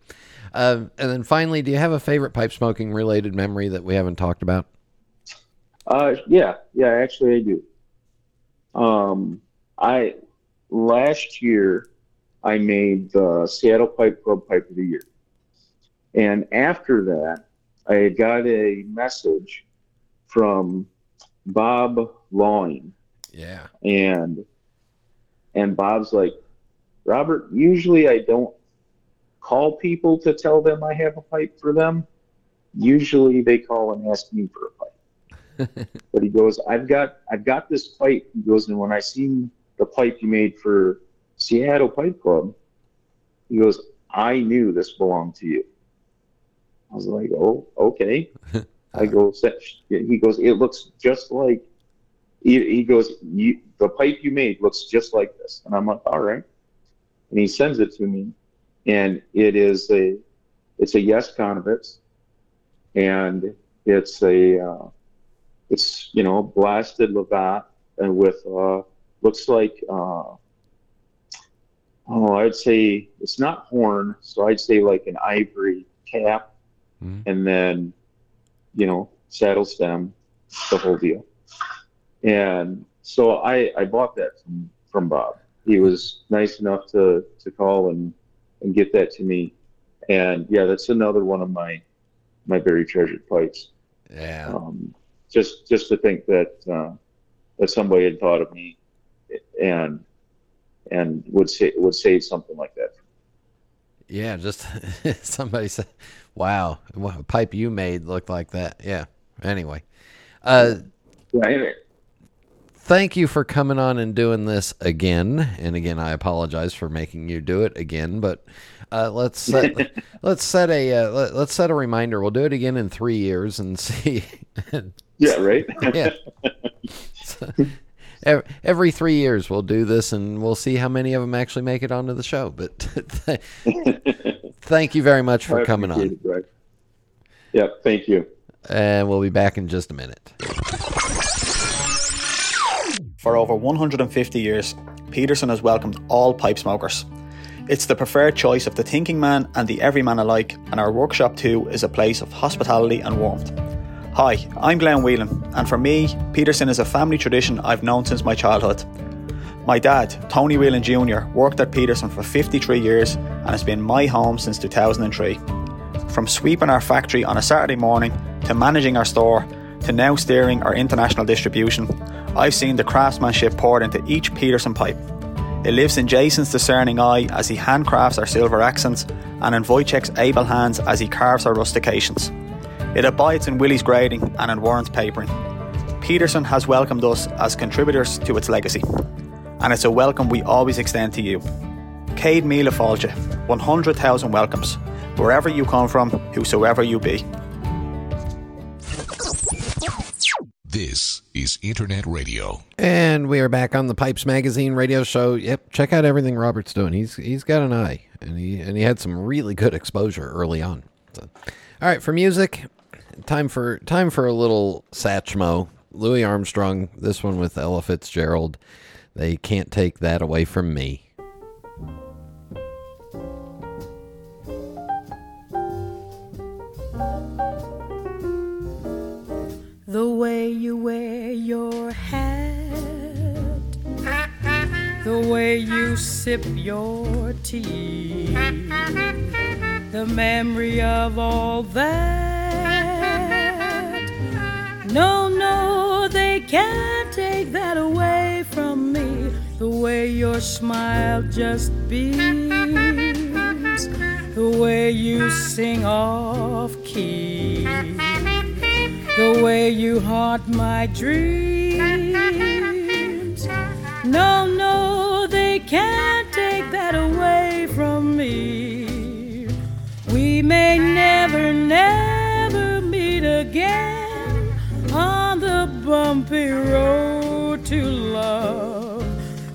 And then finally, do you have a favorite pipe smoking related memory that we haven't talked about? Yeah, actually I do. Last year I made the Seattle Pipe Club Pipe of the Year. And after that, I got a message from Bob Lawin. Yeah. And Bob's like, Robert, usually I don't call people to tell them I have a pipe for them. Usually they call and ask me for a pipe. But he goes, I've got this pipe. He goes, and when I seen the pipe you made for Seattle Pipe Club, he goes, I knew this belonged to you. I was like, oh, okay. I go, he goes, it looks just like, he goes, the pipe you made looks just like this. And I'm like, all right. And he sends it to me. And it's a yes Conovitz. And it's blasted Lavat and with, looks like, I'd say it's not horn. So I'd say like an ivory cap and then, saddle stem, the whole deal. And so I bought that from Bob. He was nice enough to call and get that to me. And yeah, that's another one of my very treasured pipes. Yeah. Just to think that somebody had thought of me and would say something like that. Yeah. Just somebody said, wow, what a pipe you made looked like that. Yeah. Anyway, thank you for coming on and doing this again. And again, I apologize for making you do it again, but let's set a reminder. We'll do it again in 3 years and see. Yeah, right. Yeah. So, every 3 years we'll do this and we'll see how many of them actually make it onto the show. But thank you very much for coming on. It, Greg. Yeah, thank you. And we'll be back in just a minute. For over 150 years, Peterson has welcomed all pipe smokers. It's the preferred choice of the thinking man and the everyman alike, and our workshop too is a place of hospitality and warmth. Hi, I'm Glenn Whelan, and for me, Peterson is a family tradition I've known since my childhood. My dad, Tony Whelan Jr., worked at Peterson for 53 years and has been my home since 2003. From sweeping our factory on a Saturday morning, to managing our store, to now steering our international distribution, I've seen the craftsmanship poured into each Peterson pipe. It lives in Jason's discerning eye as he handcrafts our silver accents and in Wojciech's able hands as he carves our rustications. It abides in Willie's grading and in Warren's papering. Peterson has welcomed us as contributors to its legacy, and it's a welcome we always extend to you. Cade Mila Falcha, 100,000 welcomes, wherever you come from, whosoever you be. This is Internet Radio. And we are back on the Pipes Magazine Radio Show. Yep, check out everything Robert's doing. He's got an eye, and he had some really good exposure early on. So, all right, for music, time for a little Satchmo. Louis Armstrong, this one with Ella Fitzgerald. They Can't Take That Away From Me. The way you wear your hat, the way you sip your tea, the memory of all that. No, no, they can't take that away from me. The way your smile just beams, the way you sing off key, the way you haunt my dreams. No, no, they can't take that away from me. We may never, never meet again on the bumpy road to love.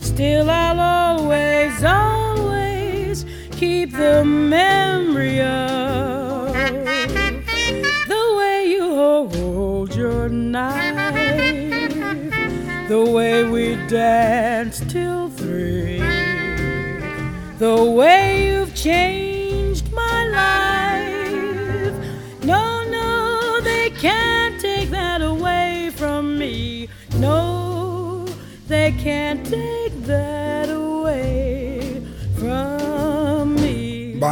Still I'll always, always keep the memory of the way you hold your knife, the way we danced till 3, the way you've changed my life. No, no, they can't take that away from me. No, they can't take that away from me. The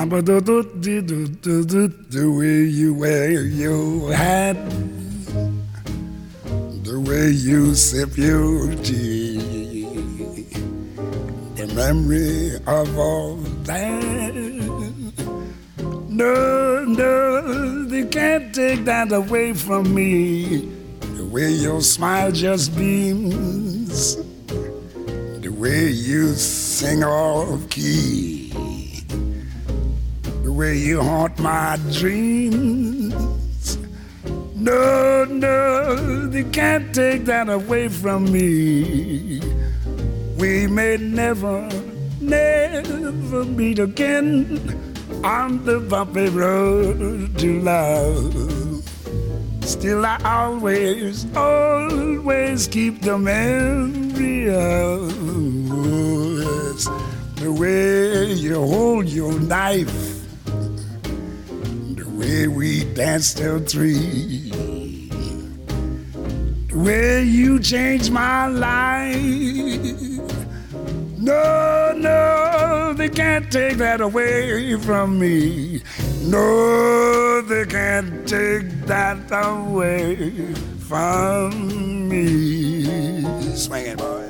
way you wear your hat, the way you sip your tea, the memory of all that. No, no, they can't take that away from me. The way your smile just beams, the way you sing off key, the way you haunt my dreams. No, no, they can't take that away from me. We may never, never meet again on the bumpy road to love. Still I always, always keep the memory of, oh, yes, the way you hold your knife, the way we danced till 3, the way you changed my life. No, no, they can't take that away from me. No, they can't take that away from me. Swing it, boys.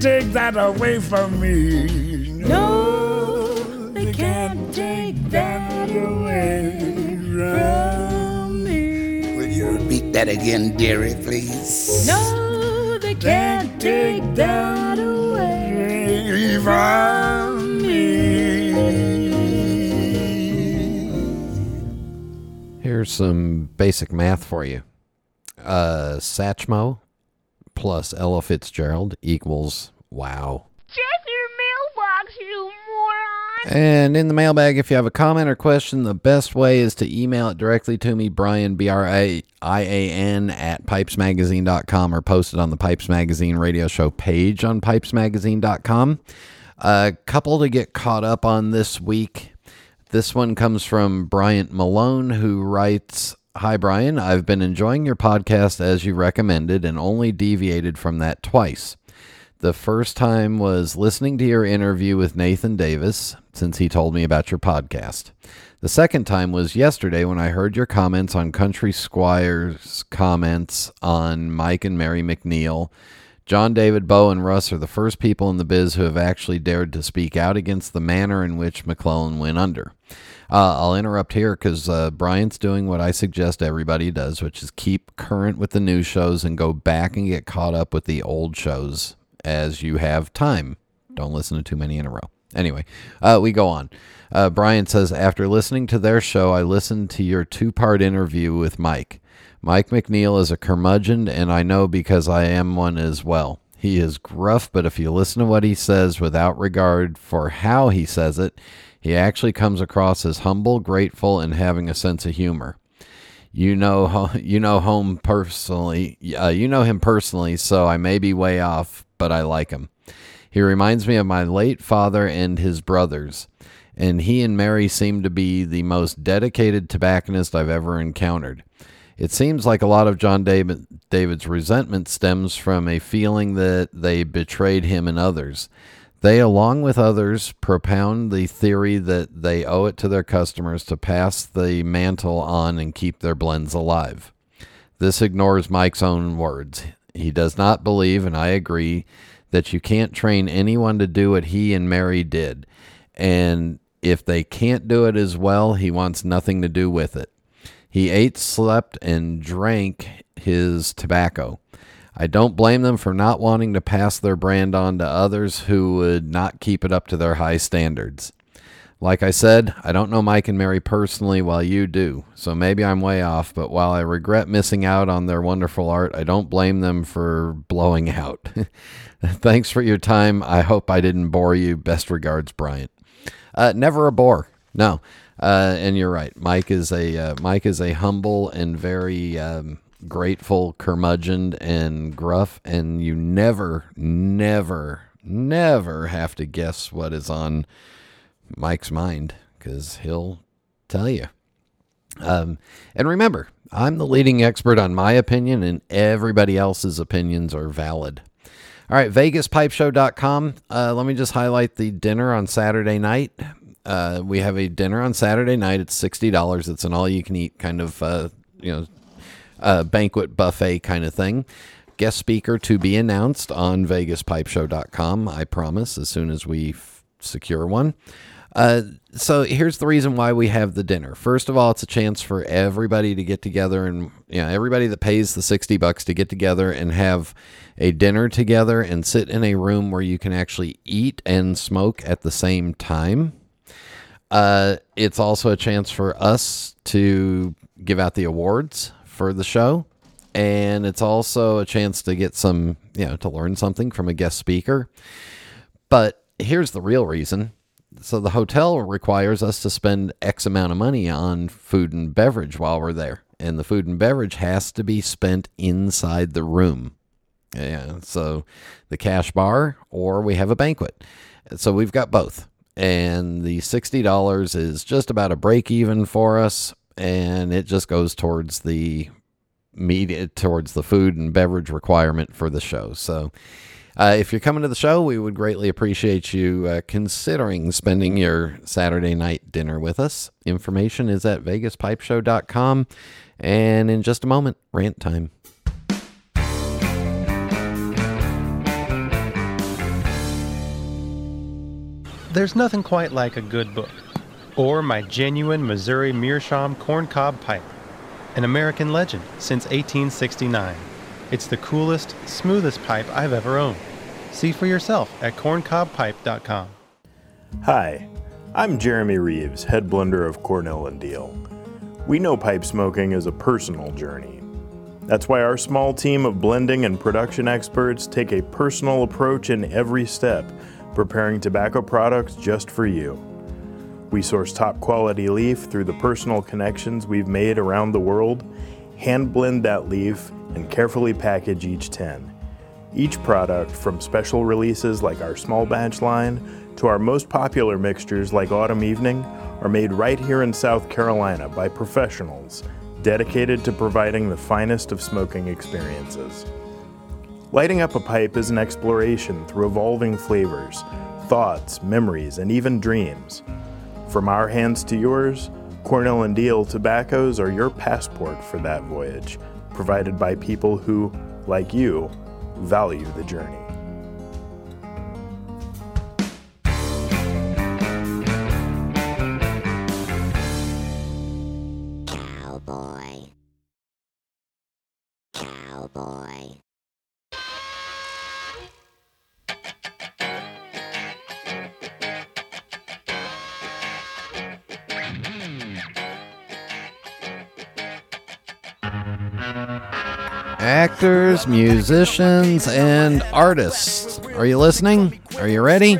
Take that away from me. that again, dearie, please? No, they can't take that away from me. Here's some basic math for you. Satchmo plus Ella Fitzgerald equals, wow. Check your mailbox, you moron. And in the mailbag, if you have a comment or question, the best way is to email it directly to me, Brian, BRIAN, at PipesMagazine.com, or post it on the Pipes Magazine Radio Show page on PipesMagazine.com. A couple to get caught up on this week. This one comes from Bryant Malone, who writes... Hi, Brian. I've been enjoying your podcast as you recommended and only deviated from that twice. The first time was listening to your interview with Nathan Davis, since he told me about your podcast. The second time was yesterday when I heard your comments on Country Squire's comments on Mike and Mary McNeil. John David, Bo, and Russ are the first people in the biz who have actually dared to speak out against the manner in which McClellan went under. I'll interrupt here because Brian's doing what I suggest everybody does, which is keep current with the new shows and go back and get caught up with the old shows as you have time. Don't listen to too many in a row. Anyway, we go on. Brian says, after listening to their show, I listened to your two-part interview with Mike. Mike McNeil is a curmudgeon, and I know because I am one as well. He is gruff, but if you listen to what he says without regard for how he says it, he actually comes across as humble, grateful, and having a sense of humor. You know him personally, so I may be way off, but I like him. He reminds me of my late father and his brothers, and he and Mary seem to be the most dedicated tobacconist I've ever encountered. It seems like a lot of John David's resentment stems from a feeling that they betrayed him and others. They, along with others, propound the theory that they owe it to their customers to pass the mantle on and keep their blends alive. This ignores Mike's own words. He does not believe, and I agree, that you can't train anyone to do what he and Mary did. And if they can't do it as well, he wants nothing to do with it. He ate, slept, and drank his tobacco. I don't blame them for not wanting to pass their brand on to others who would not keep it up to their high standards. Like I said, I don't know Mike and Mary personally while you do, so maybe I'm way off, but while I regret missing out on their wonderful art, I don't blame them for blowing out. Thanks for your time. I hope I didn't bore you. Best regards, Bryant. Never a bore. No. And you're right. Mike is a humble and very grateful curmudgeon and gruff, and you never have to guess what is on Mike's mind, because he'll tell you. And remember, I'm the leading expert on my opinion, and everybody else's opinions are valid. All right, VegasPipeShow.com. Let me just highlight the dinner on Saturday night. We have a dinner on Saturday night. It's $60. It's an all-you-can-eat kind of, banquet buffet kind of thing. Guest speaker to be announced on VegasPipeShow.com, I promise, as soon as we secure one. So here's the reason why we have the dinner. First of all, it's a chance for everybody to get together and, everybody that pays the $60 to get together and have a dinner together and sit in a room where you can actually eat and smoke at the same time. It's also a chance for us to give out the awards for the show. And it's also a chance to get some, to learn something from a guest speaker. But here's the real reason. So the hotel requires us to spend X amount of money on food and beverage while we're there. And the food and beverage has to be spent inside the room. Yeah. So the cash bar, or we have a banquet. So we've got both. And the $60 is just about a break even for us, and it just goes towards the meat, towards the food and beverage requirement for the show. So if you're coming to the show, we would greatly appreciate you considering spending your Saturday night dinner with us. Information is at VegasPipeShow.com, and in just a moment, rant time. There's nothing quite like a good book, or my genuine Missouri Meerschaum corncob pipe. an American legend since 1869. It's the coolest, smoothest pipe I've ever owned. See for yourself at corncobpipe.com. Hi, I'm Jeremy Reeves, head blender of Cornell and Deal. We know pipe smoking is a personal journey. That's why our small team of blending and production experts take a personal approach in every step, preparing tobacco products just for you. We source top quality leaf through the personal connections we've made around the world, hand blend that leaf, and carefully package each tin. Each product, from special releases like our small batch line to our most popular mixtures like Autumn Evening, are made right here in South Carolina by professionals dedicated to providing the finest of smoking experiences. Lighting up a pipe is an exploration through evolving flavors, thoughts, memories, and even dreams. From our hands to yours, Cornell and Deal tobaccos are your passport for that voyage, provided by people who, like you, value the journey. Cowboy. Actors, musicians, and artists. Are you listening? Are you ready?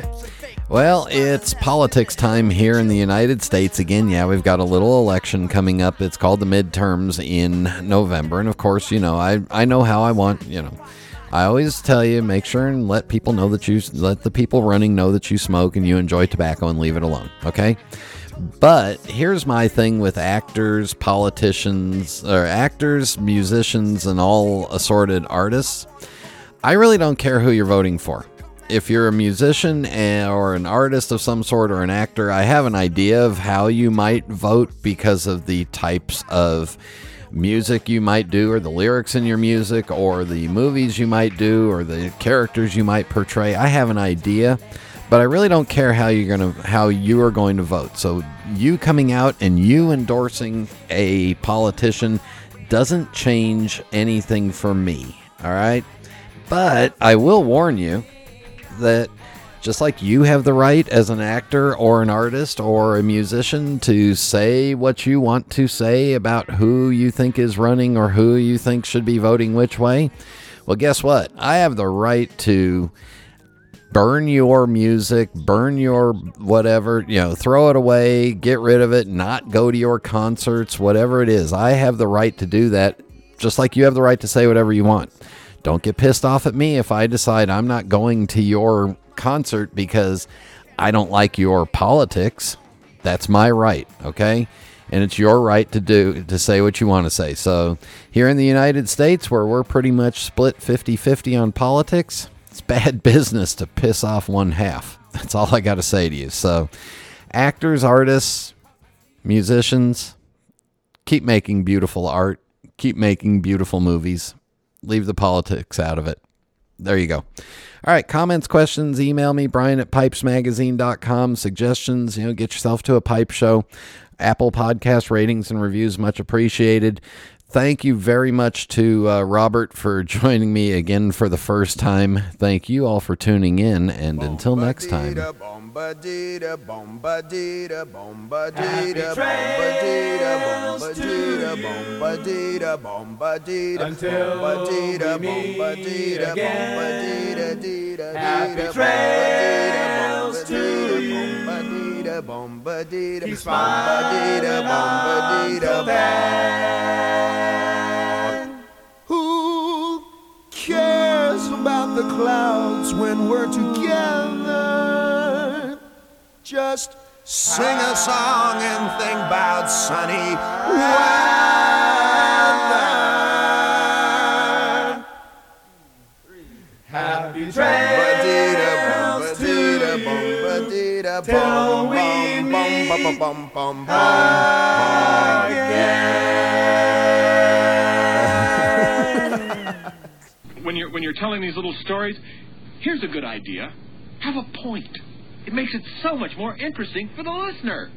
Well, it's politics time here in the United States again. Yeah, we've got a little election coming up. It's called the midterms in November. And of course, you know, I know how I want, you know. I always tell you, make sure and let people know that you, let the people running know that you smoke and you enjoy tobacco and leave it alone, okay? But here's my thing with actors, politicians, or actors, musicians, and all assorted artists. I really don't care who you're voting for. If you're a musician or an artist of some sort or an actor, I have an idea of how you might vote because of the types of music you might do, or the lyrics in your music, or the movies you might do, or the characters you might portray. I have an idea. But I really don't care how you are going to vote. So you coming out and you endorsing a politician doesn't change anything for me. All right. But I will warn you that just like you have the right as an actor or an artist or a musician to say what you want to say about who you think is running or who you think should be voting which way. Well, guess what? I have the right to burn your music, burn your whatever, you know, throw it away, get rid of it, not go to your concerts, whatever it is. I have the right to do that, just like you have the right to say whatever you want. Don't get pissed off at me if I decide I'm not going to your concert because I don't like your politics. That's my right, okay? And it's your right to say what you want to say. So here in the United States, where we're pretty much split 50-50 on politics, it's bad business to piss off one half. That's all I got to say to you. So actors, artists, musicians, keep making beautiful art. Keep making beautiful movies. Leave the politics out of it. There you go. All right. Comments, questions, email me, Brian@PipesMagazine.com. Suggestions, you know, get yourself to a pipe show. Apple Podcast ratings and reviews, much appreciated. Thank you very much to Robert for joining me again for the first time. Thank you all for tuning in, and until next time. He's finding on the band. Who cares about the clouds when we're together? Just sing a song and think about sunny weather. Happy trails till we when you're telling these little stories, here's a good idea. Have a point. It makes it so much more interesting for the listener.